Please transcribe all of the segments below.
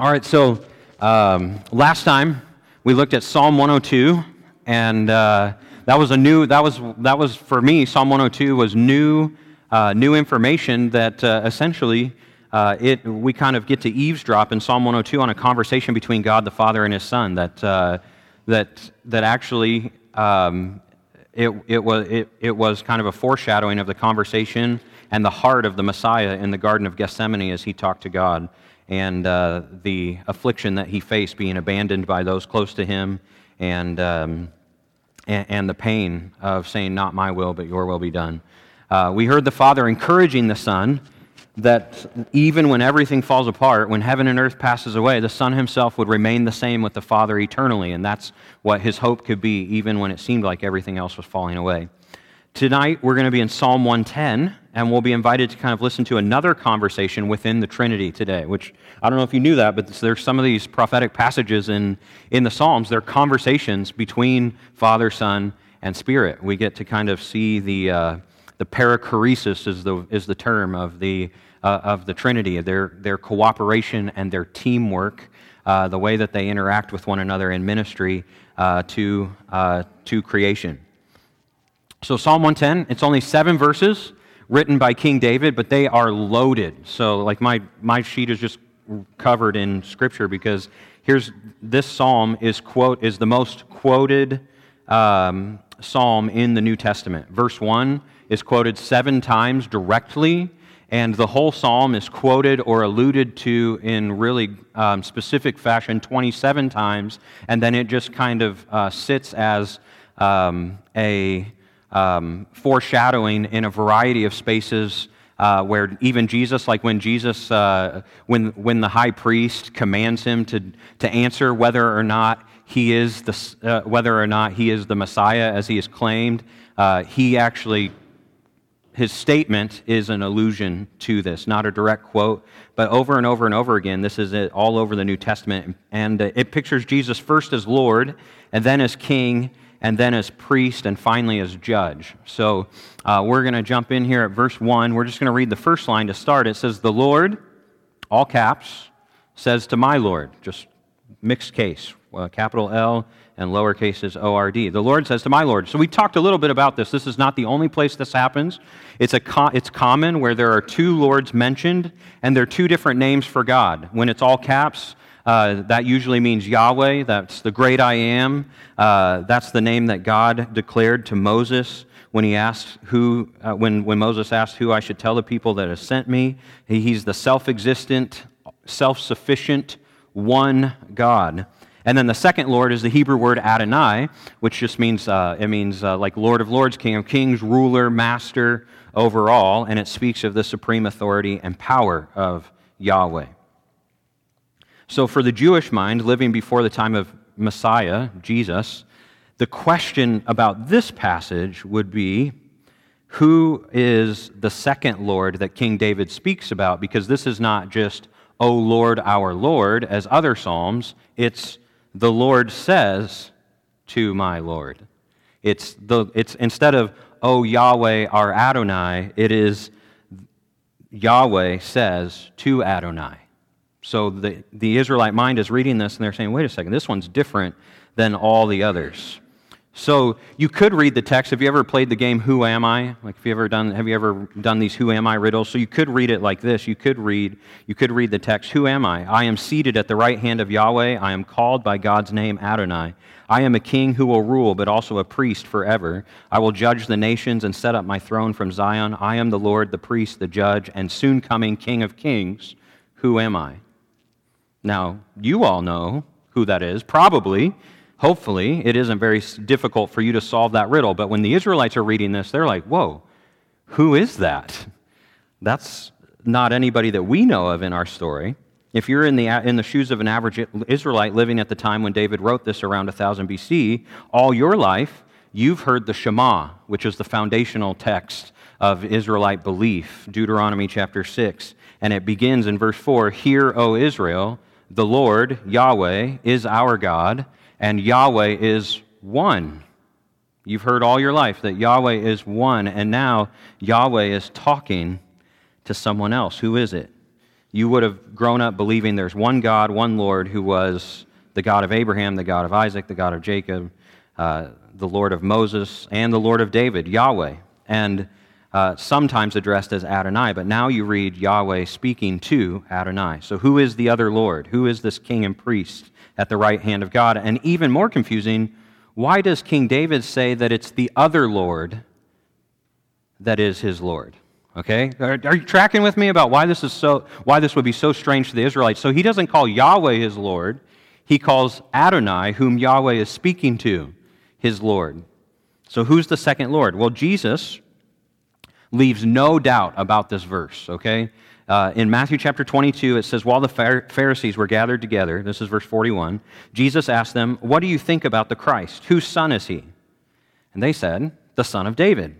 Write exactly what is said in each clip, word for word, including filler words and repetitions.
All right, so um, last time we looked at Psalm one oh two, and uh, that was a new that was that was for me. Psalm one oh two was new uh, new information that uh, essentially uh, it we kind of get to eavesdrop in Psalm one oh two on a conversation between God the Father and His Son that uh, that that actually um, it it was it it was kind of a foreshadowing of the conversation and the heart of the Messiah in the Garden of Gethsemane as He talked to God. And uh, the affliction that he faced, being abandoned by those close to him, and um, and, and the pain of saying, "Not my will, but your will be done." Uh, we heard the Father encouraging the Son that even when everything falls apart, when heaven and earth passes away, the Son himself would remain the same with the Father eternally, and that's what his hope could be, even when it seemed like everything else was falling away. Tonight, we're going to be in Psalm one ten, and we'll be invited to kind of listen to another conversation within the Trinity today, which I don't know if you knew that, but there's some of these prophetic passages in, in the Psalms. They're conversations between Father, Son, and Spirit. We get to kind of see the uh, the perichoresis is the is the term of the uh, of the Trinity, their their cooperation and their teamwork, uh, the way that they interact with one another in ministry uh, to uh, to creation. So Psalm one ten, it's only seven verses written by King David, but they are loaded. So like my, my sheet is just covered in scripture because here's this psalm is quote is the most quoted um, psalm in the New Testament. Verse one is quoted seven times directly, and the whole psalm is quoted or alluded to in really um, specific fashion twenty-seven times, and then it just kind of uh, sits as um, a... Um, foreshadowing in a variety of spaces uh, where even Jesus, like when Jesus, uh, when when the high priest commands him to to answer whether or not he is the uh, whether or not he is the Messiah as he is claimed, uh, he actually his statement is an allusion to this, not a direct quote, but over and over and over again, this is it all over the New Testament, and uh, it pictures Jesus first as Lord and then as King, and then as priest, and finally as judge. So uh, we're going to jump in here at verse one. We're just going to read the first line to start. It says, "The Lord," all caps, "says to my Lord," just mixed case, uh, capital L and lower cases O R D. "The Lord says to my Lord." So we talked a little bit about this. This is not the only place this happens. It's a co- it's common where there are two Lords mentioned, and they're two different names for God. When it's all caps, Uh, that usually means Yahweh. That's the great I am. Uh, that's the name that God declared to Moses when he asked who, uh, when when Moses asked who I should tell the people that has sent me. He, he's the self-existent, self-sufficient, one God. And then the second Lord is the Hebrew word Adonai, which just means uh, it means uh, like Lord of Lords, King of Kings, ruler, master over all, and it speaks of the supreme authority and power of Yahweh. So for the Jewish mind, living before the time of Messiah, Jesus, the question about this passage would be, who is the second Lord that King David speaks about? Because this is not just, "O Lord, our Lord," as other Psalms. It's, "The Lord says to my Lord." It's the it's instead of, "O Yahweh, our Adonai," it is, "Yahweh says to Adonai." So the, the Israelite mind is reading this, and they're saying, wait a second, this one's different than all the others. So you could read the text. Have you ever played the game Who Am I? Like, have you ever done have you ever done these Who Am I riddles? So you could read it like this. You could read you could read the text, "Who am I? I am seated at the right hand of Yahweh. I am called by God's name, Adonai. I am a king who will rule, but also a priest forever. I will judge the nations and set up my throne from Zion. I am the Lord, the priest, the judge, and soon coming King of Kings. Who am I?" Now, you all know who that is, probably. Hopefully, it isn't very difficult for you to solve that riddle, but when the Israelites are reading this, they're like, whoa, who is that? That's not anybody that we know of in our story. If you're in the in the shoes of an average Israelite living at the time when David wrote this around one thousand B C, all your life, you've heard the Shema, which is the foundational text of Israelite belief, Deuteronomy chapter six, and it begins in verse four, "Hear, O Israel, the Lord, Yahweh, is our God, and Yahweh is one." You've heard all your life that Yahweh is one, and now Yahweh is talking to someone else. Who is it? you would have grown up believing there's one God, one Lord, who was the God of Abraham, the God of Isaac, the God of Jacob, uh, the Lord of Moses, and the Lord of David, Yahweh, and uh, sometimes addressed as Adonai, but now you read Yahweh speaking to Adonai. So who is the other Lord? Who is this king and priest at the right hand of God? And even more confusing, why does King David say that it's the other Lord that is his Lord? Okay? Are, are you tracking with me about why this is so why this would be so strange to the Israelites? So he doesn't call Yahweh his Lord. He calls Adonai, whom Yahweh is speaking to, his Lord. So who's the second Lord? Well, Jesus leaves no doubt about this verse, okay? Uh, in Matthew chapter twenty-two, it says, while the Pharisees were gathered together, this is verse forty-one, Jesus asked them, what do you think about the Christ? Whose son is he? And they said, the son of David.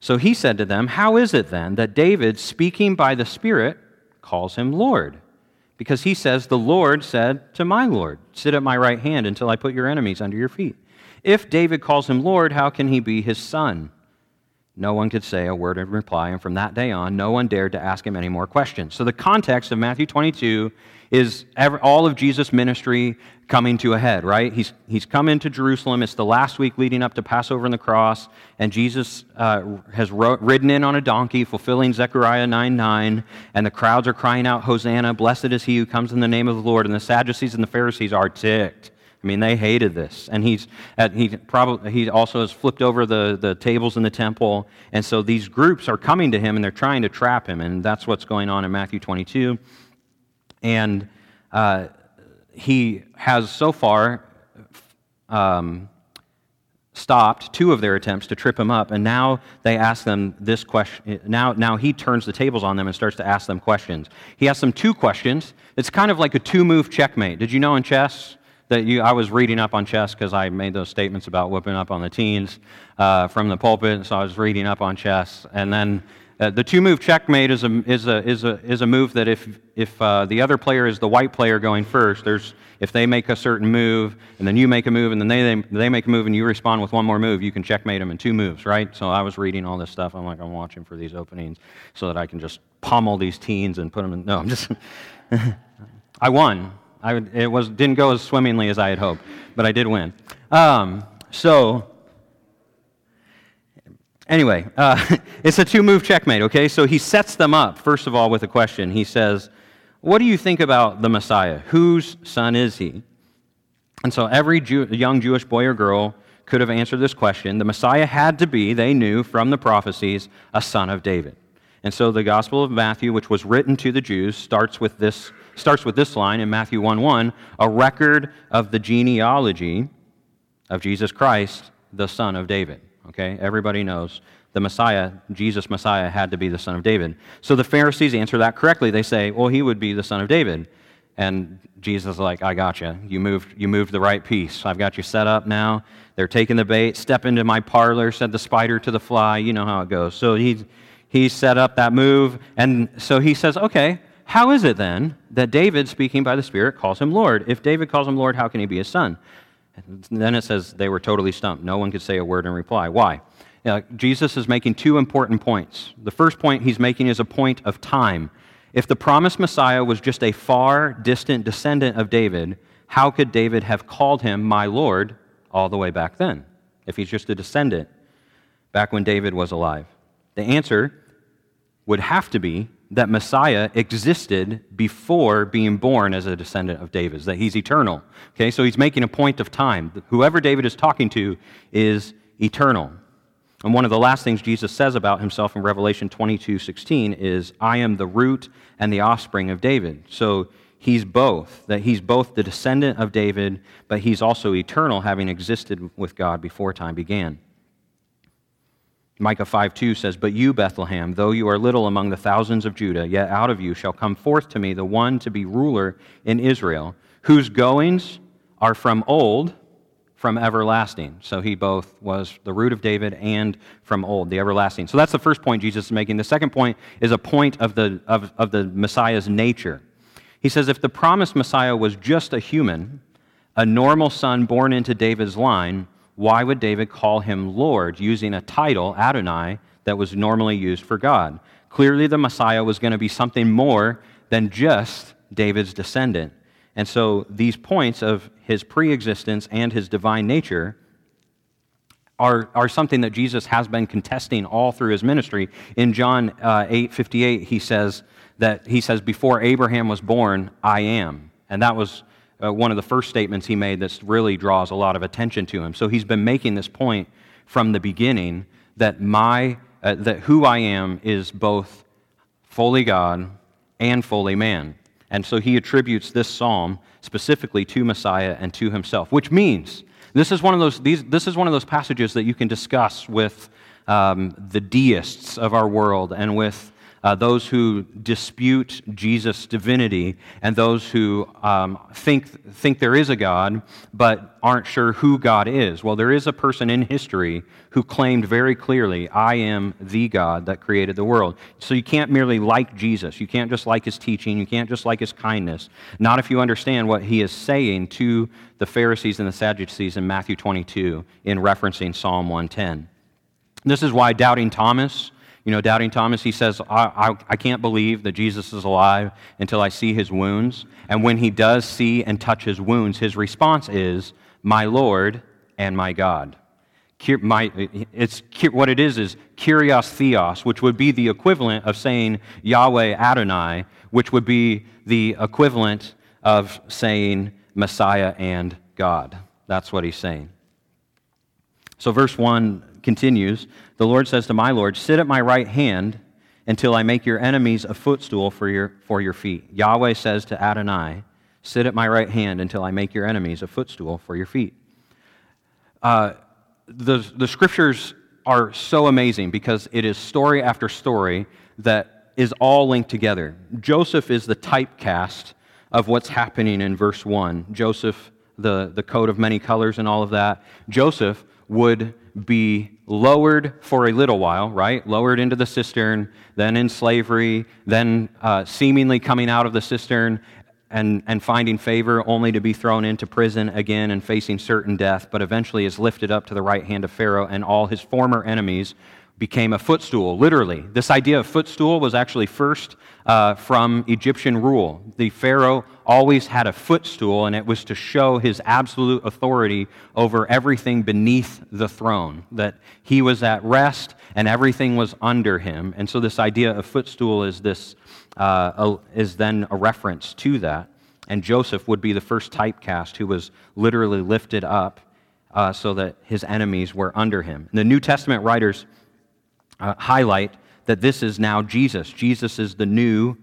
So he said to them, how is it then that David, speaking by the Spirit, calls him Lord? Because he says, the Lord said to my Lord, sit at my right hand until I put your enemies under your feet. If David calls him Lord, how can he be his son? No one could say a word in reply, and from that day on, no one dared to ask him any more questions. So the context of Matthew twenty-two is all of Jesus' ministry coming to a head, right? He's he's come into Jerusalem. It's the last week leading up to Passover and the cross, and Jesus uh, has ro- ridden in on a donkey, fulfilling Zechariah nine nine, and the crowds are crying out, Hosanna, blessed is he who comes in the name of the Lord. And the Sadducees and the Pharisees are ticked. I mean, they hated this, and he's at, he probably he also has flipped over the, the tables in the temple, and so these groups are coming to him, and they're trying to trap him, and that's what's going on in Matthew twenty-two. And uh, he has so far um, stopped two of their attempts to trip him up, and now they ask them this question. Now, now he turns the tables on them and starts to ask them questions. He asks them two questions. It's kind of like a two-move checkmate. Did you know in chess? That you, I was reading up on chess because I made those statements about whooping up on the teens uh, from the pulpit, and so I was reading up on chess. And then uh, the two-move checkmate is a is a is a is a move that if if uh, the other player is the white player going first, there's if they make a certain move, and then you make a move, and then they they, they make a move, and you respond with one more move, you can checkmate them in two moves, right? So I was reading all this stuff. I'm like, I'm watching for these openings so that I can just pommel these teens and put them in. No, I'm just. I won. I would, it was didn't go as swimmingly as I had hoped, but I did win. Um, so, anyway, uh, it's a two-move checkmate, okay? So he sets them up, first of all, with a question. He says, what do you think about the Messiah? Whose son is he? And so every Jew, young Jewish boy or girl could have answered this question. The Messiah had to be, they knew from the prophecies, a son of David. And so the Gospel of Matthew, which was written to the Jews, starts with this starts with this line in Matthew one one, a record of the genealogy of Jesus Christ, the son of David. Okay, everybody knows the Messiah, Jesus Messiah, had to be the son of David. So the Pharisees answer that correctly. They say, well, he would be the son of David. And Jesus is like, I gotcha. You moved, you moved the right piece. I've got you set up now. They're taking the bait. Step into my parlor, said the spider to the fly. You know how it goes. So he, he set up that move. And so he says, okay, how is it then that David, speaking by the Spirit, calls him Lord? If David calls him Lord, how can he be his son? And then it says they were totally stumped. No one could say a word in reply. Why? Now, Jesus is making two important points. The first point he's making is a point of time. If the promised Messiah was just a far distant descendant of David, how could David have called him my Lord all the way back then, if he's just a descendant back when David was alive? The answer would have to be that Messiah existed before being born as a descendant of David, that he's eternal. Okay, so he's making a point of time. Whoever David is talking to is eternal. And one of the last things Jesus says about himself in Revelation twenty-two sixteen is, I am the root and the offspring of David. So he's both, that he's both the descendant of David, but he's also eternal, having existed with God before time began. Micah five two says, but you, Bethlehem, though you are little among the thousands of Judah, yet out of you shall come forth to me the one to be ruler in Israel, whose goings are from old, from everlasting. So he both was the root of David and from old, the everlasting. So that's the first point Jesus is making. The second point is a point of the of, of the Messiah's nature. He says, if the promised Messiah was just a human, a normal son born into David's line, why would David call him Lord using a title, Adonai, that was normally used for God? Clearly the Messiah was going to be something more than just David's descendant. And so these points of his pre-existence and his divine nature are, are something that Jesus has been contesting all through his ministry. In John uh, eight fifty-eight, he says that he says, "Before Abraham was born, I am." And that was uh, one of the first statements he made that really draws a lot of attention to him. So he's been making this point from the beginning that my uh, that who I am is both fully God and fully man. And so he attributes this psalm specifically to Messiah and to himself, which means this is one of those these this is one of those passages that you can discuss with um, the deists of our world and with uh, those who dispute Jesus' divinity and those who um, think think there is a God but aren't sure who God is. Well, there is a person in history who claimed very clearly, "I am the God that created the world." So you can't merely like Jesus. You can't just like his teaching. You can't just like his kindness. Not if you understand what he is saying to the Pharisees and the Sadducees in Matthew twenty-two in referencing Psalm one ten. This is why doubting Thomas, you know, doubting Thomas, he says, I, I, I can't believe that Jesus is alive until I see his wounds. And when he does see and touch his wounds, his response is, "My Lord and my God." My, it's, what it is is Kyrios Theos, which would be the equivalent of saying Yahweh Adonai, which would be the equivalent of saying Messiah and God. That's what he's saying. So verse one continues, "The Lord says to my Lord, sit at my right hand until I make your enemies a footstool for your, for your feet." Yahweh says to Adonai, "Sit at my right hand until I make your enemies a footstool for your feet." Uh, The, the scriptures are so amazing because it is story after story that is all linked together. Joseph is the typecast of what's happening in verse one. Joseph, the, the coat of many colors and all of that. Joseph would be lowered for a little while, right? Lowered into the cistern, then in slavery, then uh, seemingly coming out of the cistern And, and finding favor only to be thrown into prison again and facing certain death, but eventually is lifted up to the right hand of Pharaoh, and all his former enemies became a footstool, literally. This idea of footstool was actually first uh, from Egyptian rule. The Pharaoh always had a footstool, and it was to show his absolute authority over everything beneath the throne, that he was at rest and everything was under him. And so this idea of footstool is this Uh, is then a reference to that. And Joseph would be the first typecast who was literally lifted up uh, so that his enemies were under him. And the New Testament writers uh, highlight that this is now Jesus. Jesus is the new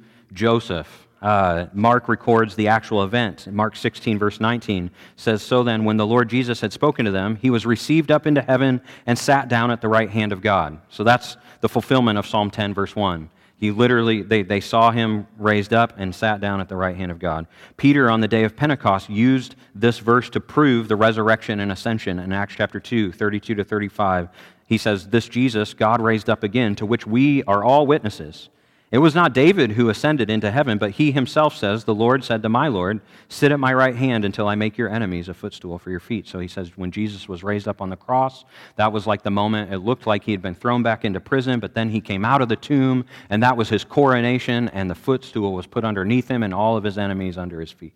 Joseph. Uh, Mark records the actual event. Mark sixteen, verse nineteen says, "So then, when the Lord Jesus had spoken to them, he was received up into heaven and sat down at the right hand of God." So that's the fulfillment of Psalm ten, verse one. He literally, they, they saw him raised up and sat down at the right hand of God. Peter, on the day of Pentecost, used this verse to prove the resurrection and ascension in Acts chapter two, thirty-two to thirty-five. He says, "This Jesus God raised up again, to which we are all witnesses. It was not David who ascended into heaven, but he himself says, 'The Lord said to my Lord, sit at my right hand until I make your enemies a footstool for your feet.'" So he says when Jesus was raised up on the cross, that was like the moment it looked like he had been thrown back into prison, but then he came out of the tomb, and that was his coronation, and the footstool was put underneath him and all of his enemies under his feet.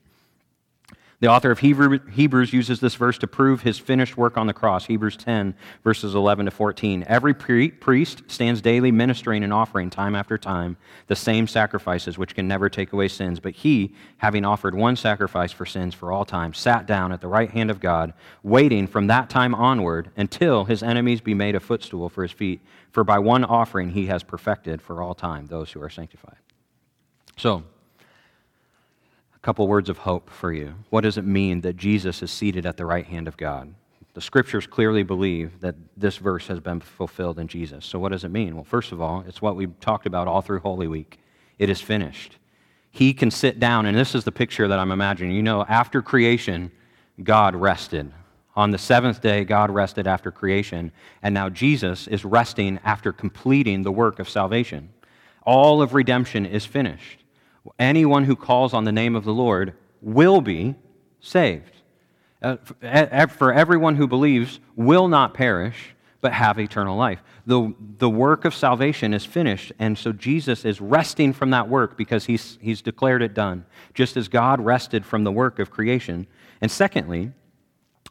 The author of Hebrews uses this verse to prove his finished work on the cross, Hebrews ten, verses eleven to fourteen. "Every priest stands daily ministering and offering time after time the same sacrifices which can never take away sins. But he, having offered one sacrifice for sins for all time, sat down at the right hand of God, waiting from that time onward until his enemies be made a footstool for his feet. For by one offering he has perfected for all time those who are sanctified." So, couple words of hope for you. What does it mean that Jesus is seated at the right hand of God? The scriptures clearly believe that this verse has been fulfilled in Jesus. So what does it mean? Well, first of all, it's what we talked about all through Holy Week. It is finished. He can sit down, and this is the picture that I'm imagining. You know, after creation, God rested. On the seventh day, God rested after creation, and now Jesus is resting after completing the work of salvation. All of redemption is finished. Anyone who calls on the name of the Lord will be saved. For everyone who believes will not perish, but have eternal life. The, the work of salvation is finished, and so Jesus is resting from that work because he's, he's declared it done, just as God rested from the work of creation. And secondly,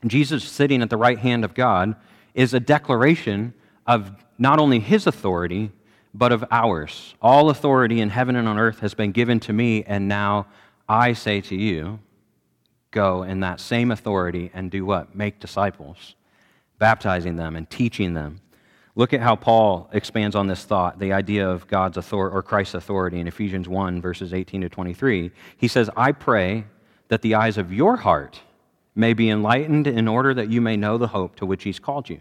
Jesus sitting at the right hand of God is a declaration of not only his authority, but of ours. All authority in heaven and on earth has been given to me, and now I say to you, go in that same authority and do what? Make disciples, baptizing them and teaching them. Look at how Paul expands on this thought, the idea of God's authority or Christ's authority in Ephesians one, verses eighteen to twenty-three. He says, I pray that the eyes of your heart may be enlightened in order that you may know the hope to which he's called you,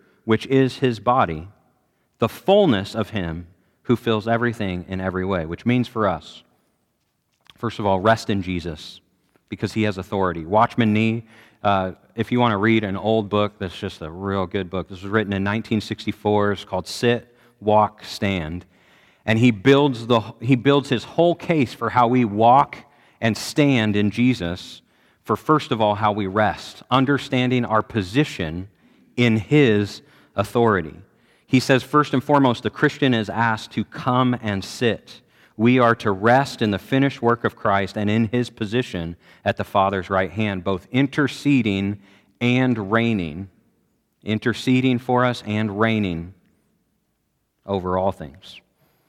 which is his body, the fullness of him who fills everything in every way, which means for us, first of all, rest in Jesus, because he has authority. Watchman Nee, uh, if you want to read an old book, that's just a real good book. This was written in nineteen sixty-four. It's called Sit, Walk, Stand. And he builds the he builds his whole case for how we walk and stand in Jesus, for first of all, how we rest, understanding our position in his authority. He says, first and foremost, the Christian is asked to come and sit. We are to rest in the finished work of Christ and in his position at the Father's right hand, both interceding and reigning, interceding for us and reigning over all things.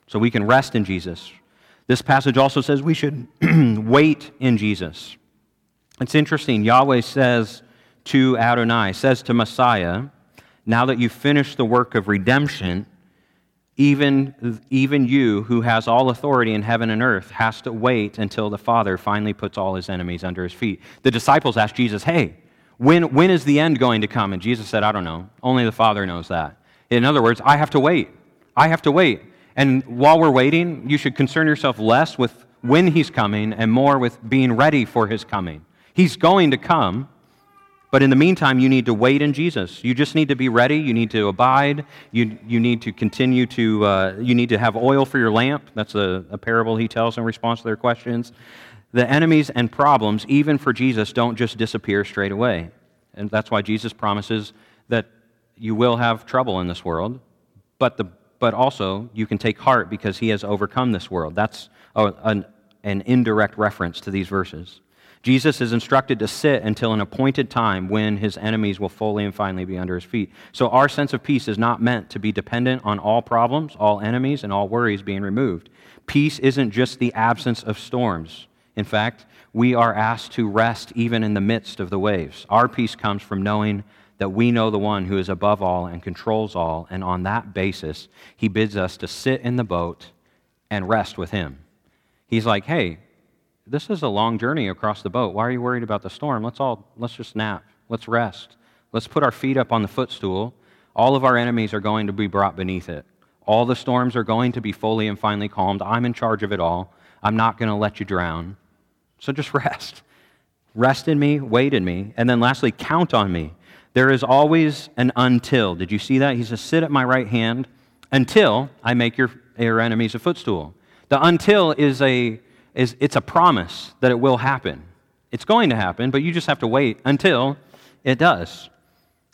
So we can rest in Jesus. This passage also says we should wait in Jesus. It's interesting. Yahweh says to Adonai, says to Messiah, now that you've finished the work of redemption, even, even you who has all authority in heaven and earth has to wait until the Father finally puts all his enemies under his feet. The disciples asked Jesus, hey, when, when is the end going to come? And Jesus said, I don't know. Only the Father knows that. In other words, I have to wait. I have to wait. And while we're waiting, you should concern yourself less with when he's coming and more with being ready for his coming. He's going to come. But in the meantime, you need to wait in Jesus. You just need to be ready. You need to abide. You you need to continue to, uh, you need to have oil for your lamp. That's a, a parable he tells in response to their questions. The enemies and problems, even for Jesus, don't just disappear straight away. And that's why Jesus promises that you will have trouble in this world, but the but also you can take heart because he has overcome this world. That's a, an, an indirect reference to these verses. Jesus is instructed to sit until an appointed time when his enemies will fully and finally be under his feet. So our sense of peace is not meant to be dependent on all problems, all enemies, and all worries being removed. Peace isn't just the absence of storms. In fact, we are asked to rest even in the midst of the waves. Our peace comes from knowing that we know the one who is above all and controls all, and on that basis, he bids us to sit in the boat and rest with him. He's like, hey, this is a long journey across the boat. Why are you worried about the storm? Let's all, let's just nap. Let's rest. Let's put our feet up on the footstool. All of our enemies are going to be brought beneath it. All the storms are going to be fully and finally calmed. I'm in charge of it all. I'm not going to let you drown. So just rest. Rest in me, wait in me. And then lastly, count on me. There is always an until. Did you see that? He says, sit at my right hand until I make your, your enemies a footstool. The until is a... Is it's a promise that it will happen. It's going to happen, but you just have to wait until it does.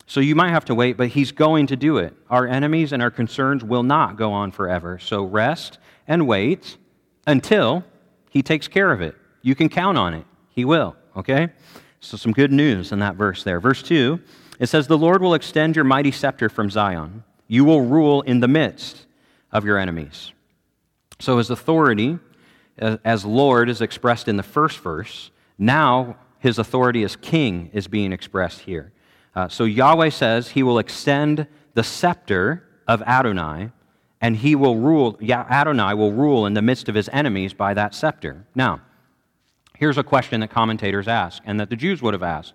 So you might have to wait, but he's going to do it. Our enemies and our concerns will not go on forever. So rest and wait until he takes care of it. You can count on it. He will, okay? So some good news in that verse there. Verse two, it says, the Lord will extend your mighty scepter from Zion. You will rule in the midst of your enemies. So his authority as Lord is expressed in the first verse, now his authority as king is being expressed here. Uh, so Yahweh says he will extend the scepter of Adonai, and he will rule, Adonai will rule in the midst of his enemies by that scepter. Now, here's a question that commentators ask, and that the Jews would have asked.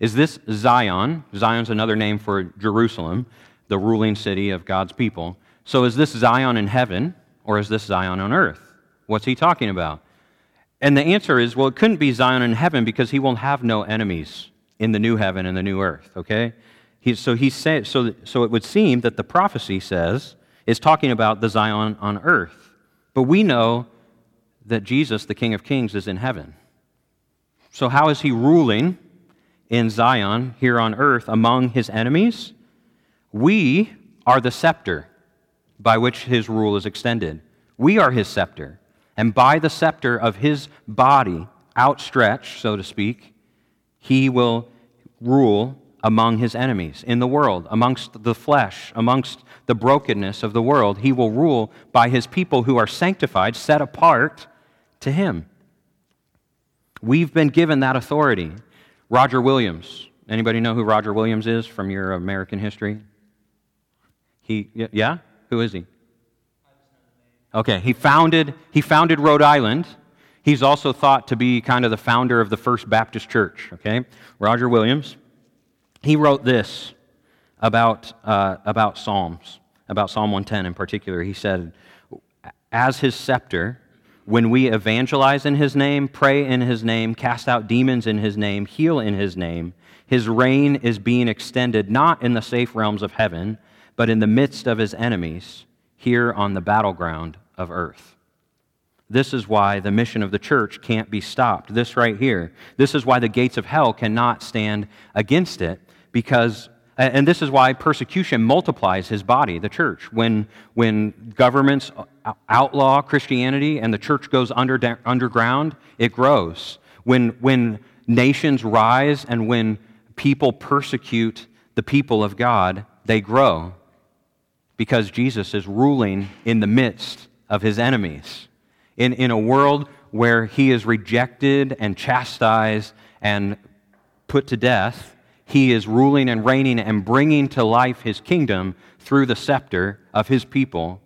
Is this Zion? Zion's another name for Jerusalem. the ruling city of God's people. So is this Zion in heaven, or is this Zion on earth? What's he talking about? And the answer is, well, it couldn't be Zion in heaven because he will have no enemies in the new heaven and the new earth, okay? He, so he said, so, so it would seem that the prophecy says, is talking about the Zion on earth. But we know that Jesus, the King of Kings, is in heaven. So how is he ruling in Zion, here on earth, among his enemies? We are the scepter by which his rule is extended. We are his scepter. And by the scepter of his body, outstretched, so to speak, he will rule among his enemies, in the world, amongst the flesh, amongst the brokenness of the world. He will rule by his people who are sanctified, set apart to him. We've been given that authority. Roger Williams. Anybody know who Roger Williams is from your American history? He, yeah? Who is he? Okay, he founded, he founded Rhode Island. He's also thought to be kind of the founder of the First Baptist Church, okay? Roger Williams. He wrote this about, uh, about Psalms, about Psalm one ten in particular. He said, as his scepter, when we evangelize in his name, pray in his name, cast out demons in his name, heal in his name, his reign is being extended not in the safe realms of heaven, but in the midst of his enemies, here on the battleground of earth. This is why the mission of the church can't be stopped. This right here. This is why the gates of hell cannot stand against it, because, and this is why persecution multiplies his body, the church. When when governments outlaw Christianity and the church goes under, underground, it grows. When when nations rise and when people persecute the people of God, they grow, because Jesus is ruling in the midst of his enemies. In, in a world where he is rejected and chastised and put to death, he is ruling and reigning and bringing to life his kingdom through the scepter of his people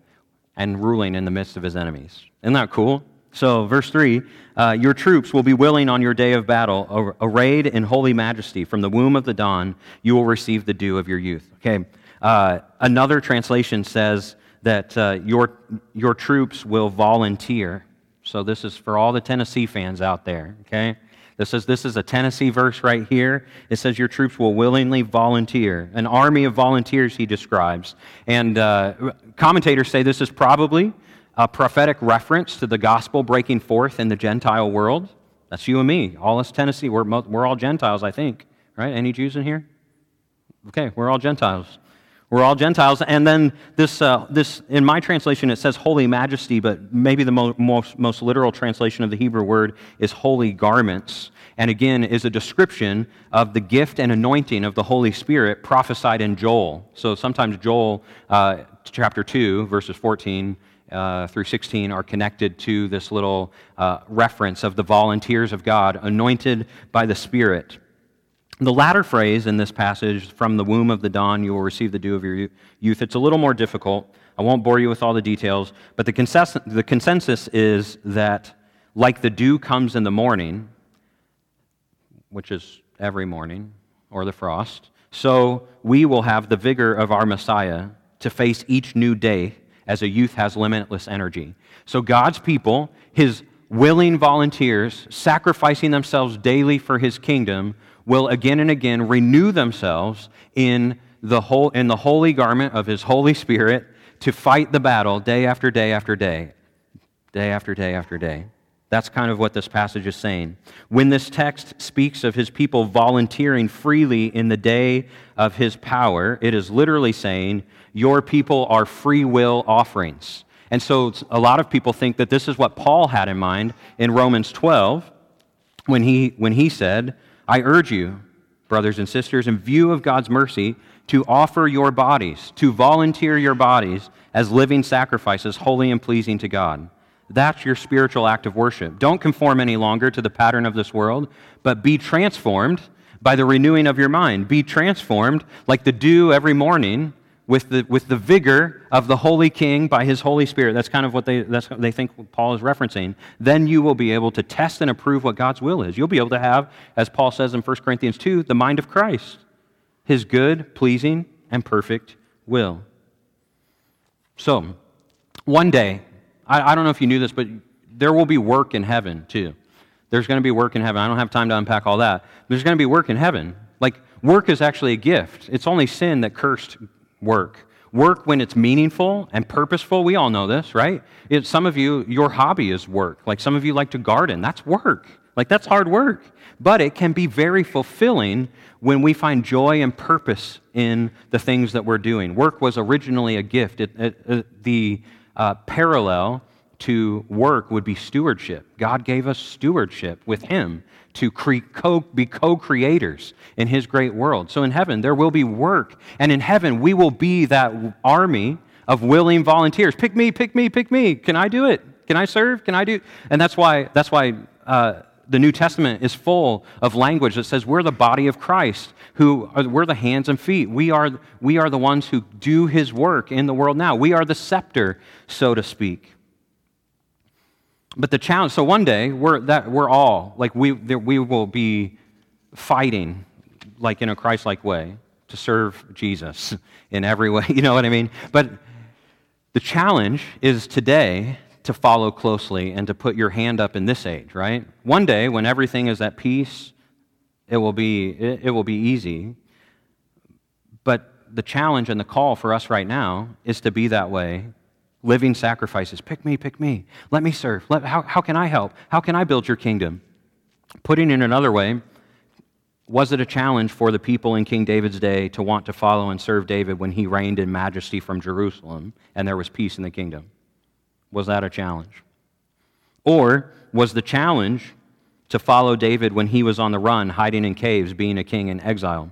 and ruling in the midst of his enemies. Isn't that cool? So verse three, uh, your troops will be willing on your day of battle, arrayed in holy majesty. From the womb of the dawn, you will receive the dew of your youth. Okay, uh, another translation says that uh, your your troops will volunteer. So this is for all the Tennessee fans out there, okay? This is, this is a Tennessee verse right here. It says your troops will willingly volunteer. An army of volunteers, he describes. And uh, commentators say this is probably a prophetic reference to the gospel breaking forth in the Gentile world. That's you and me, all us Tennessee. We're, we're all Gentiles, I think, right? Any Jews in here? Okay, we're all Gentiles. We're all Gentiles, and then this, uh, this in my translation, it says holy majesty, but maybe the mo- most, most literal translation of the Hebrew word is holy garments, and again, is a description of the gift and anointing of the Holy Spirit prophesied in Joel. So sometimes Joel uh, chapter two, verses fourteen uh, through sixteen are connected to this little uh, reference of the volunteers of God, anointed by the Spirit. The latter phrase in this passage, from the womb of the dawn, you will receive the dew of your youth, it's a little more difficult. I won't bore you with all the details, but the consensus, the consensus is that like the dew comes in the morning, which is every morning, or the frost, so we will have the vigor of our Messiah to face each new day as a youth has limitless energy. So God's people, his willing volunteers, sacrificing themselves daily for his kingdom, will again and again renew themselves in the whole in the holy garment of his Holy Spirit to fight the battle day after day after day, day after day after day. That's kind of what this passage is saying. When this text speaks of his people volunteering freely in the day of his power, it is literally saying, your people are free will offerings. And so a lot of people think that this is what Paul had in mind in Romans twelve when he when he said, I urge you, brothers and sisters, in view of God's mercy, to offer your bodies, to volunteer your bodies as living sacrifices, holy and pleasing to God. That's your spiritual act of worship. Don't conform any longer to the pattern of this world, but be transformed by the renewing of your mind. Be transformed like the dew every morning with the with the vigor of the Holy King by his Holy Spirit. That's kind of what they that's what they think Paul is referencing. Then you will be able to test and approve what God's will is. You'll be able to have, as Paul says in First Corinthians two, the mind of Christ, his good, pleasing, and perfect will. So, one day, I, I don't know if you knew this, but there will be work in heaven too. There's going to be work in heaven. I don't have time to unpack all that. There's going to be work in heaven. Like, work is actually a gift. It's only sin that cursed work. Work when it's meaningful and purposeful. We all know this, right? It, some of you, your hobby is work. Like, some of you like to garden. That's work. Like, that's hard work. But it can be very fulfilling when we find joy and purpose in the things that we're doing. Work was originally a gift. It, it, it, the uh, parallel to work would be stewardship. God gave us stewardship with Him to cre- co- be co-creators in His great world. So in heaven, there will be work. And in heaven, we will be that army of willing volunteers. Pick me, pick me, pick me. Can I do it? Can I serve? Can I do? And that's why, that's why uh, the New Testament is full of language that says we're the body of Christ, who are, we're the hands and feet. We are, we are the ones who do His work in the world now. We are the scepter, so to speak. But the challenge, so one day, we're that we're all, like we we will be fighting, like in a Christ-like way, to serve Jesus in every way, you know what I mean? But the challenge is today to follow closely and to put your hand up in this age, right? One day, when everything is at peace, it will be it, it will be easy. But the challenge and the call for us right now is to be that way. Living sacrifices. Pick me, pick me. Let me serve. Let, how, how can I help? How can I build your kingdom? Putting it another way, was it a challenge for the people in King David's day to want to follow and serve David when he reigned in majesty from Jerusalem and there was peace in the kingdom? Was that a challenge? Or was the challenge to follow David when he was on the run, hiding in caves, being a king in exile?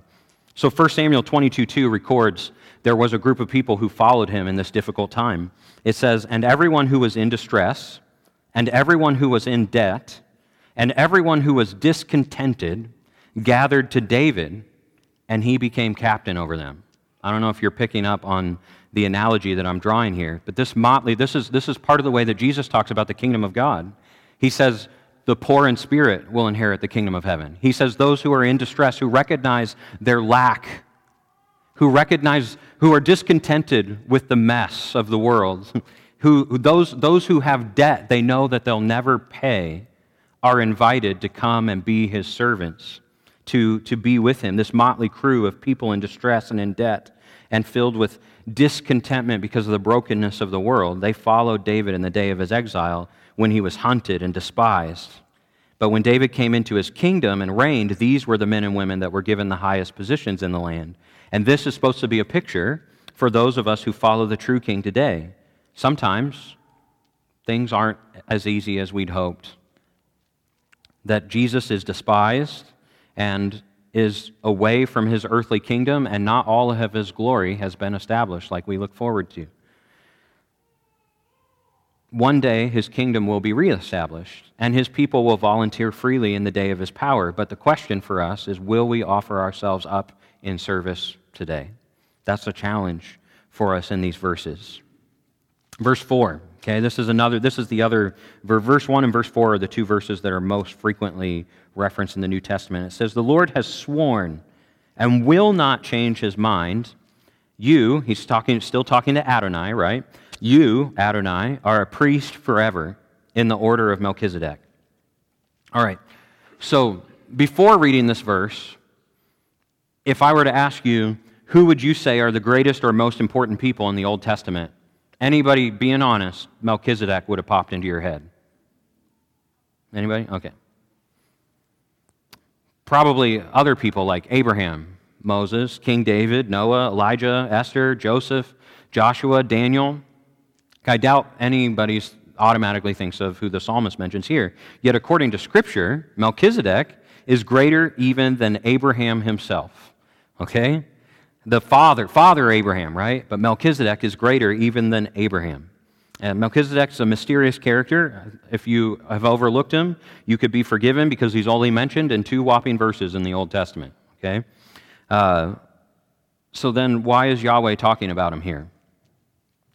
So First Samuel twenty-two two records there was a group of people who followed him in this difficult time. It says, and everyone who was in distress, and everyone who was in debt, and everyone who was discontented gathered to David, and he became captain over them. I don't know if you're picking up on the analogy that I'm drawing here, but this motley, this is this is part of the way that Jesus talks about the kingdom of God. He says, the poor in spirit will inherit the kingdom of heaven. He says, those who are in distress, who recognize their lack, who recognize, who are discontented with the mess of the world, who those those who have debt, they know that they'll never pay, are invited to come and be His servants, to, to be with Him, this motley crew of people in distress and in debt and filled with discontentment because of the brokenness of the world. They followed David in the day of his exile when he was hunted and despised. But when David came into his kingdom and reigned, these were the men and women that were given the highest positions in the land. And this is supposed to be a picture for those of us who follow the true King today. Sometimes things aren't as easy as we'd hoped. That Jesus is despised and is away from His earthly kingdom, and not all of His glory has been established like we look forward to. One day His kingdom will be reestablished, and His people will volunteer freely in the day of His power. But the question for us is, will we offer ourselves up in service today? That's a challenge for us in these verses. Verse four, okay, this is another, this is the other, verse one and verse four are the two verses that are most frequently referenced in the New Testament. It says, the Lord has sworn and will not change His mind. You, He's talking, still talking to Adonai, right? You, Adonai, are a priest forever in the order of Melchizedek. All right, so before reading this verse, if I were to ask you, who would you say are the greatest or most important people in the Old Testament? Anybody being honest, Melchizedek would have popped into your head. Anybody? Okay. Probably other people like Abraham, Moses, King David, Noah, Elijah, Esther, Joseph, Joshua, Daniel. I doubt anybody automatically thinks of who the psalmist mentions here. Yet according to Scripture, Melchizedek is greater even than Abraham himself, okay? The father, father Abraham, right? But Melchizedek is greater even than Abraham. And Melchizedek's a mysterious character. If you have overlooked him, you could be forgiven because he's only mentioned in two whopping verses in the Old Testament, okay? Uh, so then why is Yahweh talking about him here?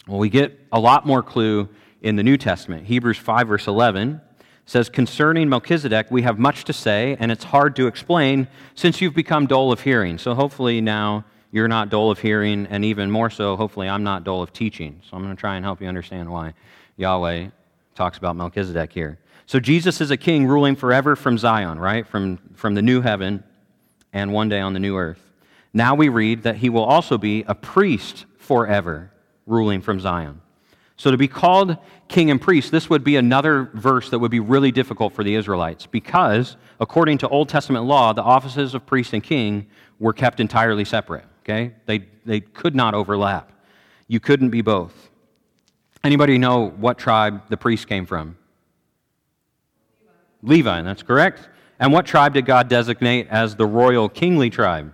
Well, we get a lot more clue in the New Testament. Hebrews five, verse eleven says, concerning Melchizedek, we have much to say, and it's hard to explain since you've become dull of hearing. So hopefully now you're not dull of hearing, and even more so, hopefully, I'm not dull of teaching. So I'm going to try and help you understand why Yahweh talks about Melchizedek here. So Jesus is a king ruling forever from Zion, right? From, from the new heaven and one day on the new earth. Now we read that he will also be a priest forever, ruling from Zion. So to be called king and priest, this would be another verse that would be really difficult for the Israelites because, according to Old Testament law, the offices of priest and king were kept entirely separate, okay? They, they could not overlap. You couldn't be both. Anybody know what tribe the priest came from? Levi, that's correct. And what tribe did God designate as the royal kingly tribe?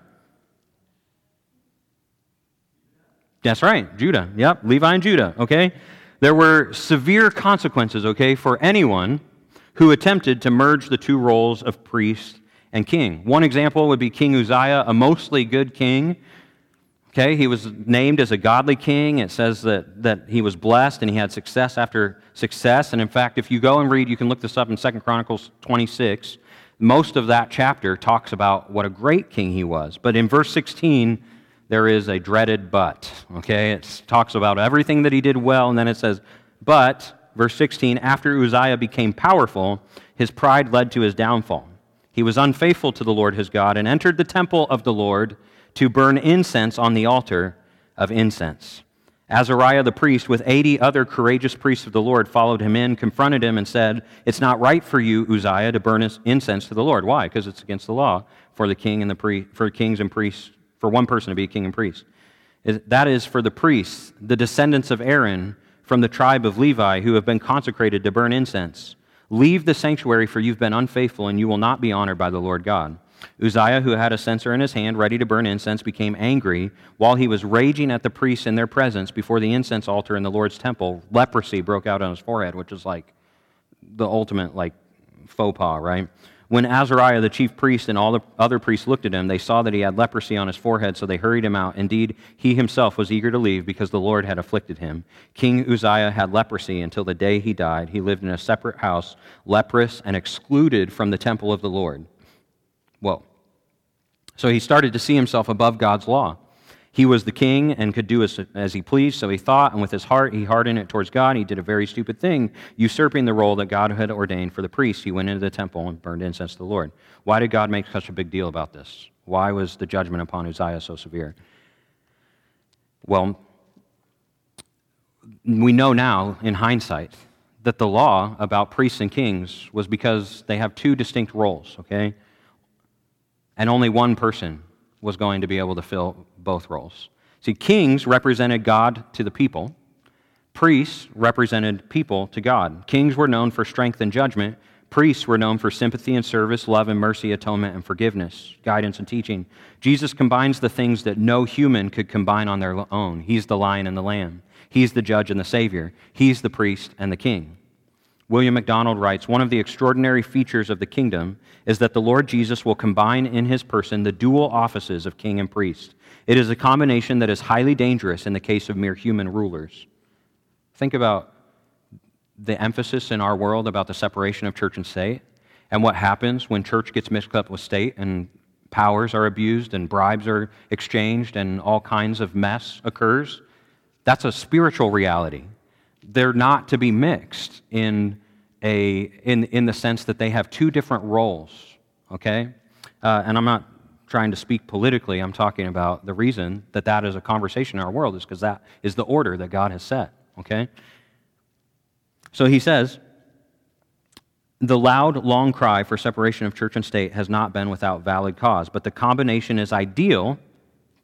That's right, Judah. Yep, Levi and Judah, okay? There were severe consequences, okay, for anyone who attempted to merge the two roles of priest and king. One example would be King Uzziah, a mostly good king, okay? He was named as a godly king. It says that, that he was blessed and he had success after success. And in fact, if you go and read, you can look this up in Second Chronicles twenty-six. Most of that chapter talks about what a great king he was. But in verse sixteen, there is a dreaded but, okay? It talks about everything that he did well, and then it says, but, verse sixteen, after Uzziah became powerful, his pride led to his downfall. He was unfaithful to the Lord his God and entered the temple of the Lord to burn incense on the altar of incense. Azariah the priest with eighty other courageous priests of the Lord followed him in, confronted him, and said, it's not right for you, Uzziah, to burn incense to the Lord. Why? Because it's against the law for the king and the pri- for kings and priests for one person to be a king and priest. That is for the priests, the descendants of Aaron from the tribe of Levi who have been consecrated to burn incense. Leave the sanctuary, for you've been unfaithful, and you will not be honored by the Lord God. Uzziah, who had a censer in his hand ready to burn incense, became angry while he was raging at the priests in their presence before the incense altar in the Lord's temple. Leprosy broke out on his forehead, which is like the ultimate like faux pas, right? When Azariah, the chief priest, and all the other priests looked at him, they saw that he had leprosy on his forehead, so they hurried him out. Indeed, he himself was eager to leave because the Lord had afflicted him. King Uzziah had leprosy until the day he died. He lived in a separate house, leprous and excluded from the temple of the Lord. Whoa. So he started to see himself above God's law. He was the king and could do as, as he pleased, so he thought, and with his heart he hardened it towards God. He did a very stupid thing, usurping the role that God had ordained for the priests. He went into the temple and burned incense to the Lord. Why did God make such a big deal about this? Why was the judgment upon Uzziah so severe? Well, we know now, in hindsight, that the law about priests and kings was because they have two distinct roles, okay? And only one person was going to be able to fill both roles. See, kings represented God to the people. Priests represented people to God. Kings were known for strength and judgment. Priests were known for sympathy and service, love and mercy, atonement and forgiveness, guidance and teaching. Jesus combines the things that no human could combine on their own. He's the lion and the lamb. He's the judge and the savior. He's the priest and the king. William MacDonald writes, one of the extraordinary features of the kingdom is that the Lord Jesus will combine in his person the dual offices of king and priest. It is a combination that is highly dangerous in the case of mere human rulers. Think about the emphasis in our world about the separation of church and state and what happens when church gets mixed up with state and powers are abused and bribes are exchanged and all kinds of mess occurs. That's a spiritual reality. They're not to be mixed in a in in the sense that they have two different roles, okay? Uh, and I'm not trying to speak politically. I'm talking about the reason that that is a conversation in our world is because that is the order that God has set, okay? So he says, the loud, long cry for separation of church and state has not been without valid cause, but the combination is ideal,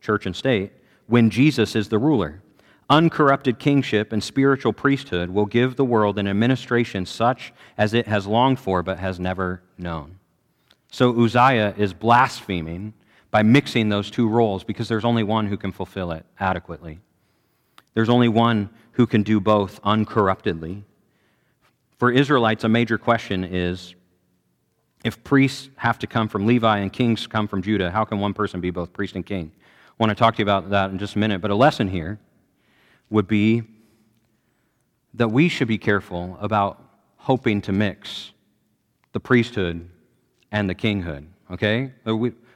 church and state, when Jesus is the ruler. Uncorrupted kingship and spiritual priesthood will give the world an administration such as it has longed for but has never known. So Uzziah is blaspheming by mixing those two roles because there's only one who can fulfill it adequately. There's only one who can do both uncorruptedly. For Israelites, a major question is, if priests have to come from Levi and kings come from Judah, how can one person be both priest and king? I want to talk to you about that in just a minute, but a lesson here would be that we should be careful about hoping to mix the priesthood and the kinghood, okay?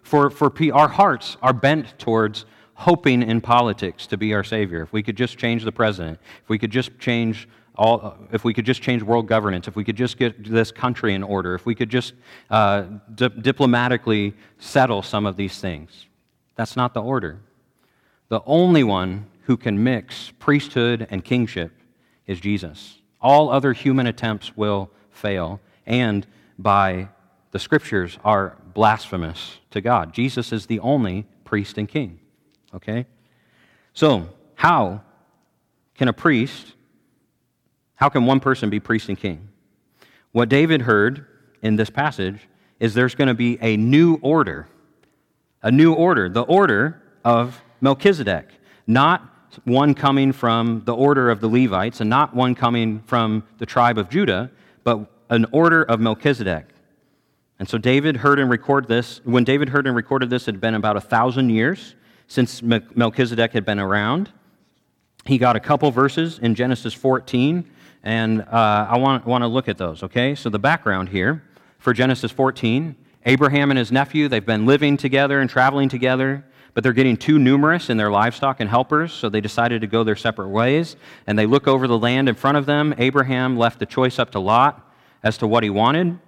For, for our hearts are bent towards hoping in politics to be our Savior, if we could just change the president, if we could just change all, if we could just change world governance, if we could just get this country in order, if we could just uh, di- diplomatically settle some of these things. That's not the order. The only one who can mix priesthood and kingship is Jesus. All other human attempts will fail, and by the Scriptures are blasphemous to God. Jesus is the only priest and king, okay? So, how can a priest, how can one person be priest and king? What David heard in this passage is there's going to be a new order, a new order, the order of Melchizedek, not one coming from the order of the Levites and not one coming from the tribe of Judah, but an order of Melchizedek. And so David heard and recorded this. When David heard and recorded this, it had been about a thousand years since Melchizedek had been around. He got a couple verses in Genesis fourteen, and uh, I want, want to look at those, okay? So the background here for Genesis fourteen, Abraham and his nephew, they've been living together and traveling together, but they're getting too numerous in their livestock and helpers, so they decided to go their separate ways, and they look over the land in front of them. Abraham left the choice up to Lot as to what he wanted.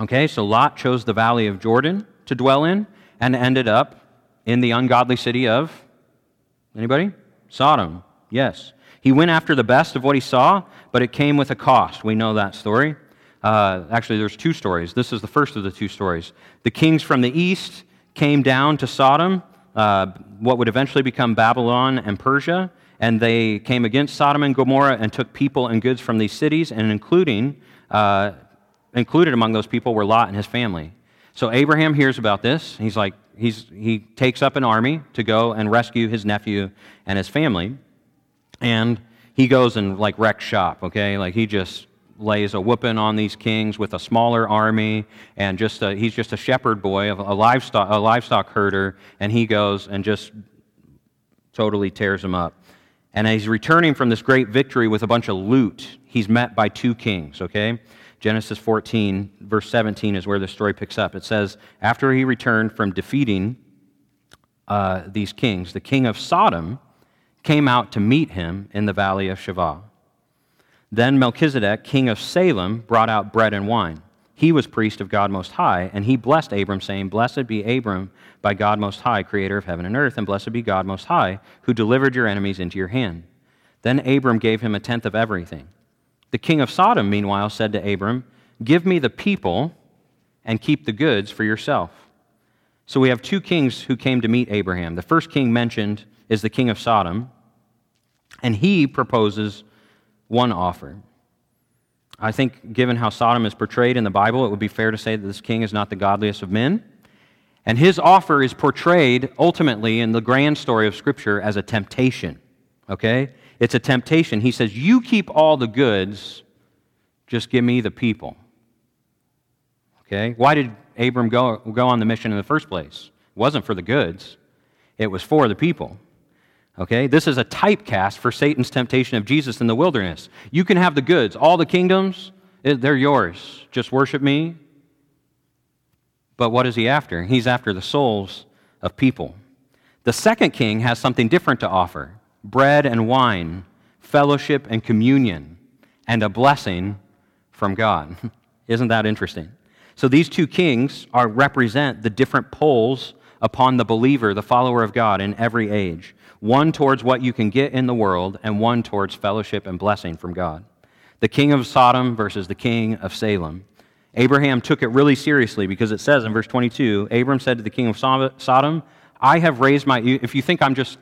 Okay, so Lot chose the valley of Jordan to dwell in and ended up in the ungodly city of, anybody? Sodom, yes. He went after the best of what he saw, but it came with a cost. We know that story. Uh, actually, there's two stories. This is the first of the two stories. The kings from the east came down to Sodom, uh, what would eventually become Babylon and Persia, and they came against Sodom and Gomorrah and took people and goods from these cities, and including uh, included among those people were Lot and his family. So Abraham hears about this. He's like, he's he takes up an army to go and rescue his nephew and his family, and he goes and like wrecks shop. Okay, like he just lays a whooping on these kings with a smaller army, and just a, he's just a shepherd boy, of a livestock a livestock herder, and he goes and just totally tears them up. And as he's returning from this great victory with a bunch of loot, he's met by two kings. Okay. Genesis fourteen, verse seventeen is where the story picks up. It says, after he returned from defeating uh, these kings, the king of Sodom came out to meet him in the valley of Shavah. Then Melchizedek, king of Salem, brought out bread and wine. He was priest of God Most High, and he blessed Abram, saying, blessed be Abram by God Most High, creator of heaven and earth, and blessed be God Most High, who delivered your enemies into your hand. Then Abram gave him a tenth of everything. The king of Sodom, meanwhile, said to Abram, give me the people and keep the goods for yourself. So we have two kings who came to meet Abraham. The first king mentioned is the king of Sodom, and he proposes one offer. I think given how Sodom is portrayed in the Bible, it would be fair to say that this king is not the godliest of men, and his offer is portrayed ultimately in the grand story of Scripture as a temptation, okay? It's a temptation. He says, you keep all the goods, just give me the people. Okay? Why did Abram go, go on the mission in the first place? It wasn't for the goods. It was for the people. Okay? This is a typecast for Satan's temptation of Jesus in the wilderness. You can have the goods, all the kingdoms, they're yours. Just worship me. But what is he after? He's after the souls of people. The second king has something different to offer. Bread and wine, fellowship and communion, and a blessing from God. Isn't that interesting? So these two kings are represent the different poles upon the believer, the follower of God in every age. One towards what you can get in the world, and one towards fellowship and blessing from God. The king of Sodom versus the king of Salem. Abraham took it really seriously because it says in verse twenty-two, Abram said to the king of Sodom, I have raised my... If you think I'm just...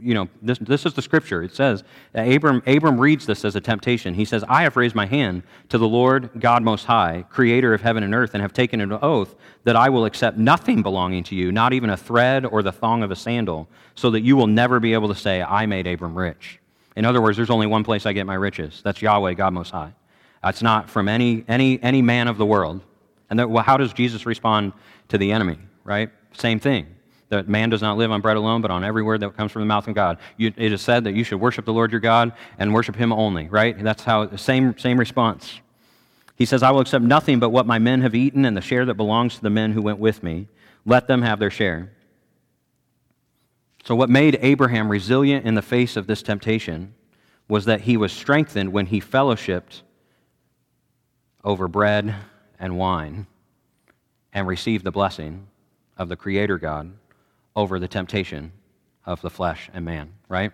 You know, this this is the Scripture. It says, that Abram, Abram reads this as a temptation. He says, I have raised my hand to the Lord God Most High, creator of heaven and earth, and have taken an oath that I will accept nothing belonging to you, not even a thread or the thong of a sandal, so that you will never be able to say, I made Abram rich. In other words, there's only one place I get my riches. That's Yahweh, God Most High. That's not from any any any man of the world. And that, well, how does Jesus respond to the enemy, right? Same thing. That man does not live on bread alone, but on every word that comes from the mouth of God. You, it is said that you should worship the Lord your God and worship him only, right? That's how, the same, same response. He says, I will accept nothing but what my men have eaten and the share that belongs to the men who went with me. Let them have their share. So what made Abraham resilient in the face of this temptation was that he was strengthened when he fellowshipped over bread and wine and received the blessing of the Creator God over the temptation of the flesh and man, right?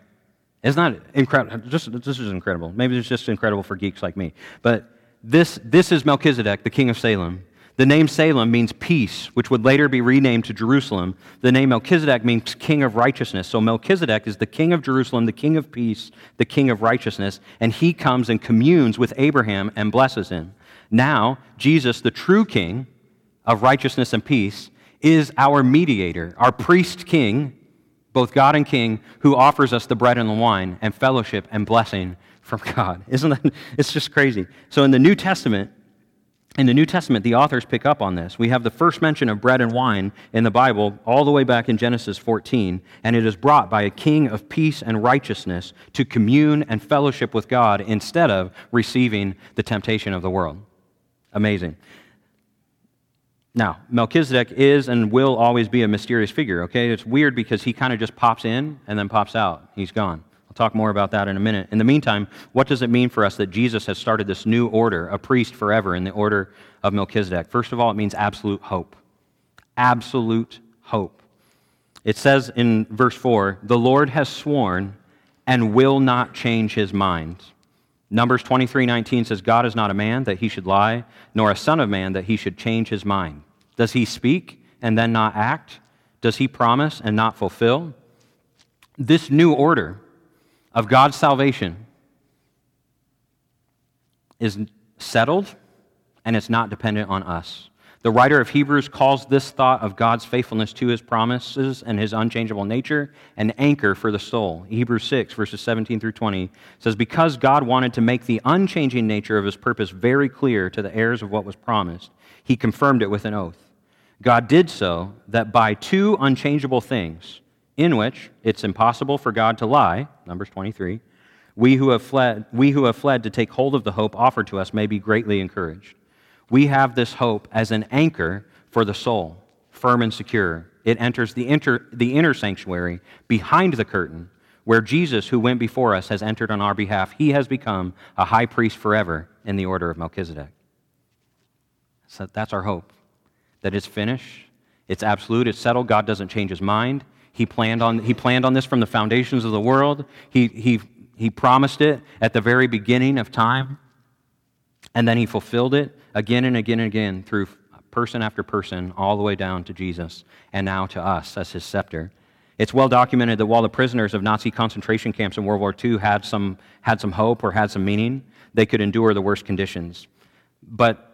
It's not incredible. Just, this is incredible. Maybe it's just incredible for geeks like me. But this, this is Melchizedek, the king of Salem. The name Salem means peace, which would later be renamed to Jerusalem. The name Melchizedek means king of righteousness. So Melchizedek is the king of Jerusalem, the king of peace, the king of righteousness, and he comes and communes with Abraham and blesses him. Now, Jesus, the true king of righteousness and peace, is our mediator, our priest king, both God and king, who offers us the bread and the wine and fellowship and blessing from God. Isn't that, it's just crazy. So in the New Testament, In the New Testament, the authors pick up on this. We have the first mention of bread and wine in the Bible all the way back in Genesis fourteen, and it is brought by a king of peace and righteousness to commune and fellowship with God instead of receiving the temptation of the world. Amazing. Now, Melchizedek is and will always be a mysterious figure, okay? It's weird because he kind of just pops in and then pops out. He's gone. Talk more about that in a minute. In the meantime, what does it mean for us that Jesus has started this new order, a priest forever in the order of Melchizedek? First of all, it means absolute hope. Absolute hope. It says in verse four, the Lord has sworn and will not change his mind. Numbers twenty-three nineteen says, God is not a man that he should lie, nor a son of man that he should change his mind. Does he speak and then not act? Does he promise and not fulfill? This new order of God's salvation is settled, and it's not dependent on us. The writer of Hebrews calls this thought of God's faithfulness to his promises and his unchangeable nature an anchor for the soul. Hebrews six, verses seventeen through twenty says, because God wanted to make the unchanging nature of his purpose very clear to the heirs of what was promised, he confirmed it with an oath. God did so that by two unchangeable things, in which it's impossible for God to lie, Numbers twenty-three, we who have fled, we who have fled to take hold of the hope offered to us may be greatly encouraged. We have this hope as an anchor for the soul, firm and secure. It enters the inter, the inner sanctuary behind the curtain where Jesus, who went before us, has entered on our behalf. He has become a high priest forever in the order of Melchizedek. So that's our hope, that it's finished, it's absolute, it's settled, God doesn't change his mind. He planned on he planned on this from the foundations of the world. He he he promised it at the very beginning of time, and then he fulfilled it again and again and again through person after person, all the way down to Jesus, and now to us as his scepter. It's well documented that while the prisoners of Nazi concentration camps in World War Two had some had some hope or had some meaning, they could endure the worst conditions. But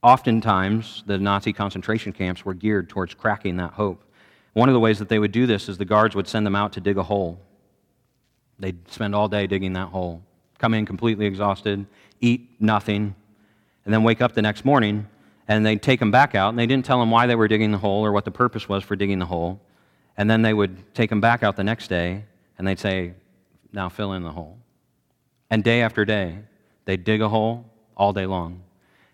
oftentimes, the Nazi concentration camps were geared towards cracking that hope. One of the ways that they would do this is the guards would send them out to dig a hole. They'd spend all day digging that hole, come in completely exhausted, eat nothing, and then wake up the next morning, and they'd take them back out, and they didn't tell them why they were digging the hole or what the purpose was for digging the hole, and then they would take them back out the next day, and they'd say, now fill in the hole. And day after day, they'd dig a hole all day long.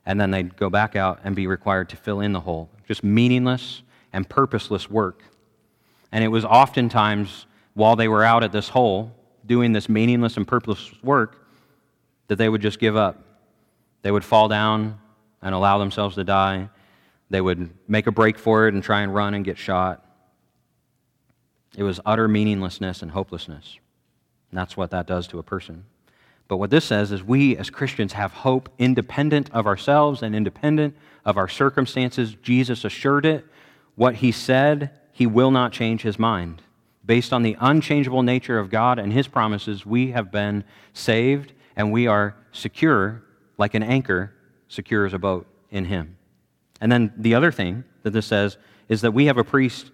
And then they'd go back out and be required to fill in the hole. Just meaningless and purposeless work. And it was oftentimes while they were out at this hole doing this meaningless and purposeless work that they would just give up. They would fall down and allow themselves to die. They would make a break for it and try and run and get shot. It was utter meaninglessness and hopelessness. And that's what that does to a person. But what this says is we as Christians have hope independent of ourselves and independent of our circumstances. Jesus assured it. What he said, he will not change his mind. Based on the unchangeable nature of God and his promises, we have been saved and we are secure like an anchor, secure as a boat in him. And then the other thing that this says is that we have a priest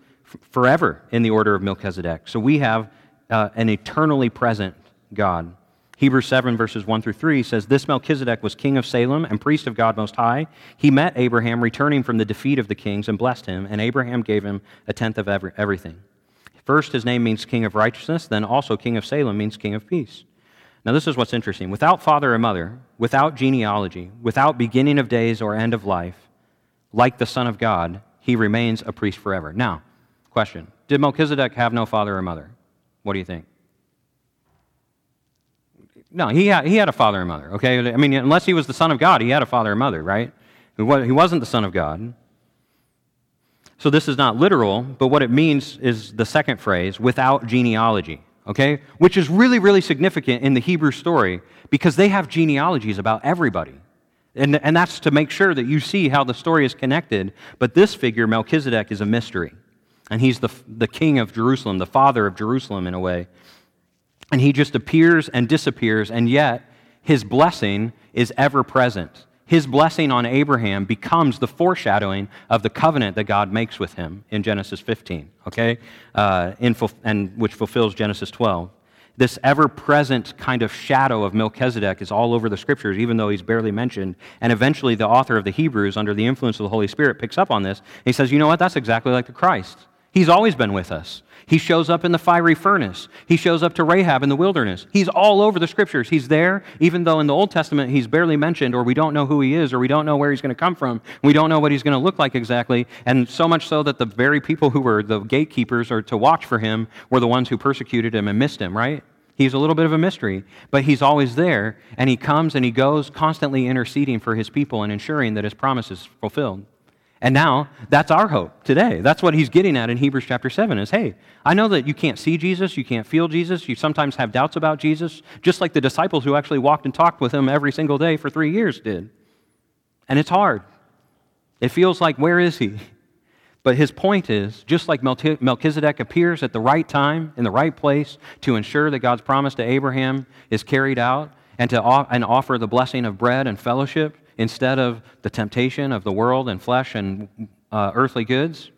forever in the order of Melchizedek. So we have uh, an eternally present God. Hebrews seven, verses one through three says, this Melchizedek was king of Salem and priest of God Most High. He met Abraham returning from the defeat of the kings and blessed him, and Abraham gave him a tenth of every, everything. First, his name means king of righteousness, then also king of Salem means king of peace. Now, this is what's interesting. Without father or mother, without genealogy, without beginning of days or end of life, like the Son of God, he remains a priest forever. Now, Question, did Melchizedek have no father or mother? What do you think? No, he had, he had a father and mother, okay? I mean, unless he was the son of God, he had a father and mother, right? He wasn't the son of God. So this is not literal, but what it means is the second phrase, without genealogy, okay? Which is really, really significant in the Hebrew story because they have genealogies about everybody. And, and that's to make sure that you see how the story is connected. But this figure, Melchizedek, is a mystery. And he's the, the king of Jerusalem, the father of Jerusalem in a way. And he just appears and disappears, and yet his blessing is ever present. His blessing on Abraham becomes the foreshadowing of the covenant that God makes with him in Genesis fifteen, okay, uh, in, and which fulfills Genesis twelve. This ever-present kind of shadow of Melchizedek is all over the Scriptures, even though he's barely mentioned. And eventually the author of the Hebrews, under the influence of the Holy Spirit, picks up on this. And he says, you know what, that's exactly like the Christ. He's always been with us. He shows up in the fiery furnace. He shows up to Rahab in the wilderness. He's all over the Scriptures. He's there, even though in the Old Testament he's barely mentioned, or we don't know who he is, or we don't know where he's going to come from. We don't know what he's going to look like exactly, and so much so that the very people who were the gatekeepers or to watch for him were the ones who persecuted him and missed him, right? He's a little bit of a mystery, but he's always there, and he comes and he goes, constantly interceding for his people and ensuring that his promise is fulfilled. And now, that's our hope today. That's what he's getting at in Hebrews chapter seven is, hey, I know that you can't see Jesus, you can't feel Jesus, you sometimes have doubts about Jesus, just like the disciples who actually walked and talked with him every single day for three years did. And it's hard. It feels like, where is he? But his point is, just like Melchizedek appears at the right time, in the right place, to ensure that God's promise to Abraham is carried out and to and offer the blessing of bread and fellowship, instead of the temptation of the world and flesh and uh, earthly goods,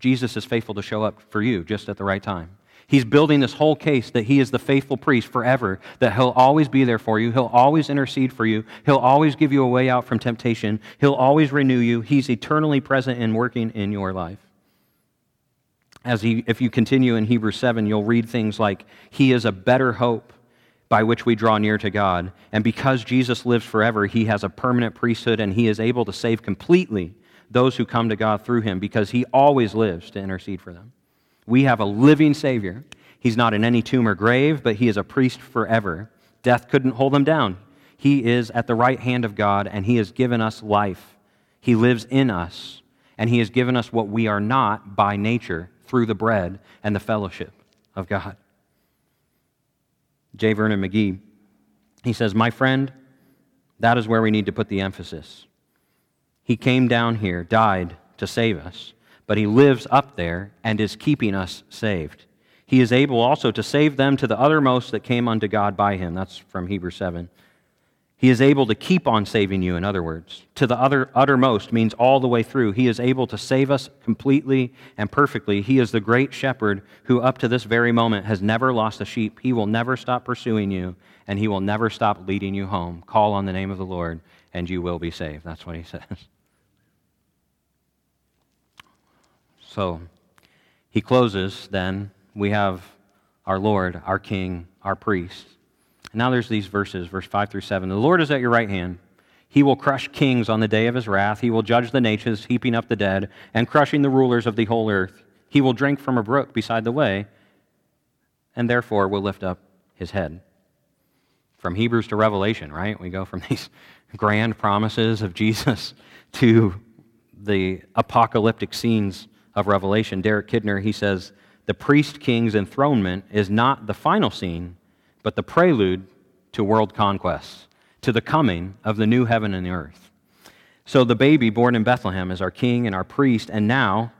Jesus is faithful to show up for you just at the right time. He's building this whole case that he is the faithful priest forever, that he'll always be there for you, he'll always intercede for you, he'll always give you a way out from temptation, he'll always renew you, he's eternally present and working in your life. As he, if you continue in Hebrews seven, you'll read things like, he is a better hope by which we draw near to God. And because Jesus lives forever, he has a permanent priesthood and he is able to save completely those who come to God through him because he always lives to intercede for them. We have a living Savior. He's not in any tomb or grave, but he is a priest forever. Death couldn't hold him down. He is at the right hand of God and he has given us life. He lives in us and he has given us what we are not by nature through the bread and the fellowship of God. J. Vernon McGee, he says, my friend, that is where we need to put the emphasis. He came down here, died to save us, but he lives up there and is keeping us saved. He is able also to save them to the uttermost that came unto God by him. That's from Hebrews seven. He is able to keep on saving you, in other words. To the utter, uttermost means all the way through. He is able to save us completely and perfectly. He is the great shepherd who up to this very moment has never lost a sheep. He will never stop pursuing you, and he will never stop leading you home. Call on the name of the Lord, and you will be saved. That's what he says. So he closes then. We have our Lord, our King, our priest. Now there's these verses, verse five through seven. The Lord is at your right hand. He will crush kings on the day of his wrath. He will judge the nations, heaping up the dead, and crushing the rulers of the whole earth. He will drink from a brook beside the way, and therefore will lift up his head. From Hebrews to Revelation, right? We go from these grand promises of Jesus to the apocalyptic scenes of Revelation. Derek Kidner, he says, the priest-king's enthronement is not the final scene, but the prelude to world conquest, to the coming of the new heaven and the earth. So the baby born in Bethlehem is our king and our priest, and now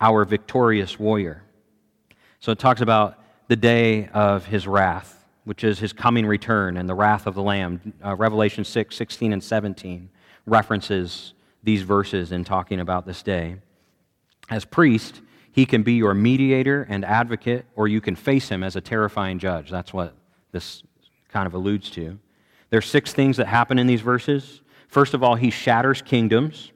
our victorious warrior. So it talks about the day of his wrath, which is his coming return and the wrath of the Lamb. Uh, Revelation six, sixteen, and seventeen references these verses in talking about this day. As priest, he can be your mediator and advocate, or you can face him as a terrifying judge. That's what this kind of alludes to. There are six things that happen in these verses. First of all, he shatters kingdoms.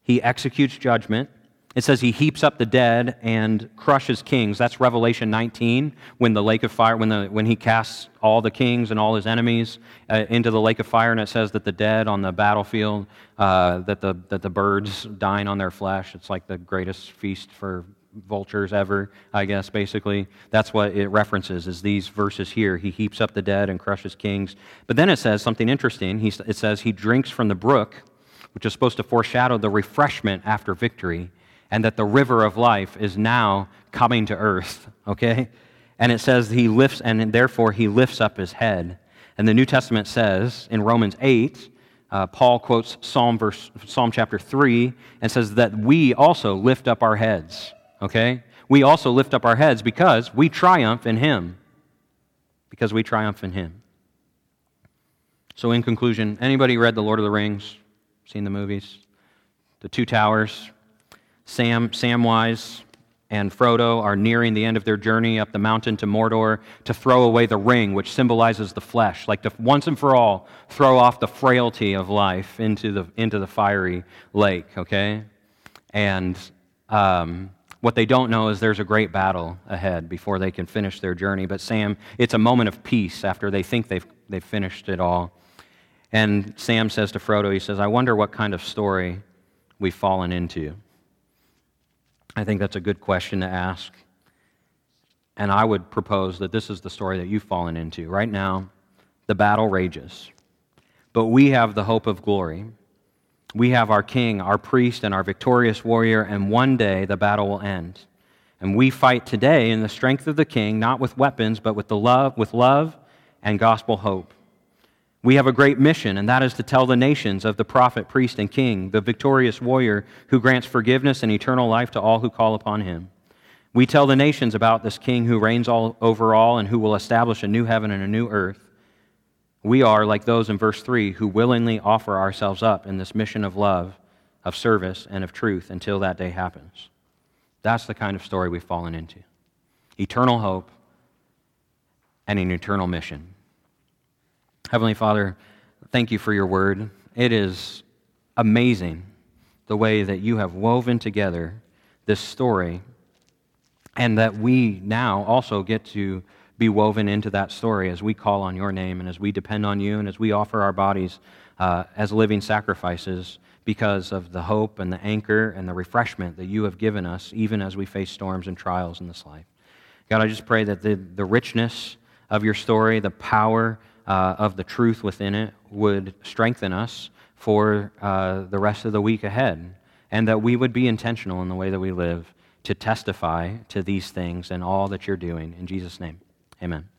He executes judgment. It says he heaps up the dead and crushes kings. That's Revelation nineteen, when the lake of fire, when the when he casts all the kings and all his enemies uh, into the lake of fire, and it says that the dead on the battlefield, uh, that the that the birds dine on their flesh. It's like the greatest feast for vultures ever, I guess, basically. That's what it references, is these verses here. He heaps up the dead and crushes kings. But then it says something interesting. He, it says he drinks from the brook, which is supposed to foreshadow the refreshment after victory, and that the river of life is now coming to earth, okay? And it says he lifts, and therefore he lifts up his head. And the New Testament says in Romans eight, Uh, Paul quotes Psalm, verse, Psalm chapter three and says that we also lift up our heads, okay? We also lift up our heads because we triumph in Him. Because we triumph in Him. So in conclusion, anybody read The Lord of the Rings? Seen the movies? The Two Towers? Sam, Samwise and Frodo are nearing the end of their journey up the mountain to Mordor to throw away the ring, which symbolizes the flesh, like to once and for all throw off the frailty of life into the into the fiery lake, okay? And um, what they don't know is there's a great battle ahead before they can finish their journey. But Sam, it's a moment of peace after they think they've they've finished it all. And Sam says to Frodo, he says, "I wonder what kind of story we've fallen into." I think that's a good question to ask, and I would propose that this is the story that you've fallen into. Right now, the battle rages, but we have the hope of glory. We have our king, our priest, and our victorious warrior, and one day the battle will end. And we fight today in the strength of the king, not with weapons, but with the love, with love and gospel hope. We have a great mission, and that is to tell the nations of the prophet, priest, and king, the victorious warrior who grants forgiveness and eternal life to all who call upon him. We tell the nations about this king who reigns all over all and who will establish a new heaven and a new earth. We are like those in verse three who willingly offer ourselves up in this mission of love, of service, and of truth until that day happens. That's the kind of story we've fallen into. Eternal hope and an eternal mission. Heavenly Father, thank you for your word. It is amazing the way that you have woven together this story and that we now also get to be woven into that story as we call on your name and as we depend on you and as we offer our bodies uh, as living sacrifices because of the hope and the anchor and the refreshment that you have given us even as we face storms and trials in this life. God, I just pray that the, the richness of your story, the power Uh, of the truth within it would strengthen us for uh, the rest of the week ahead, and that we would be intentional in the way that we live to testify to these things and all that you're doing. In Jesus' name, amen.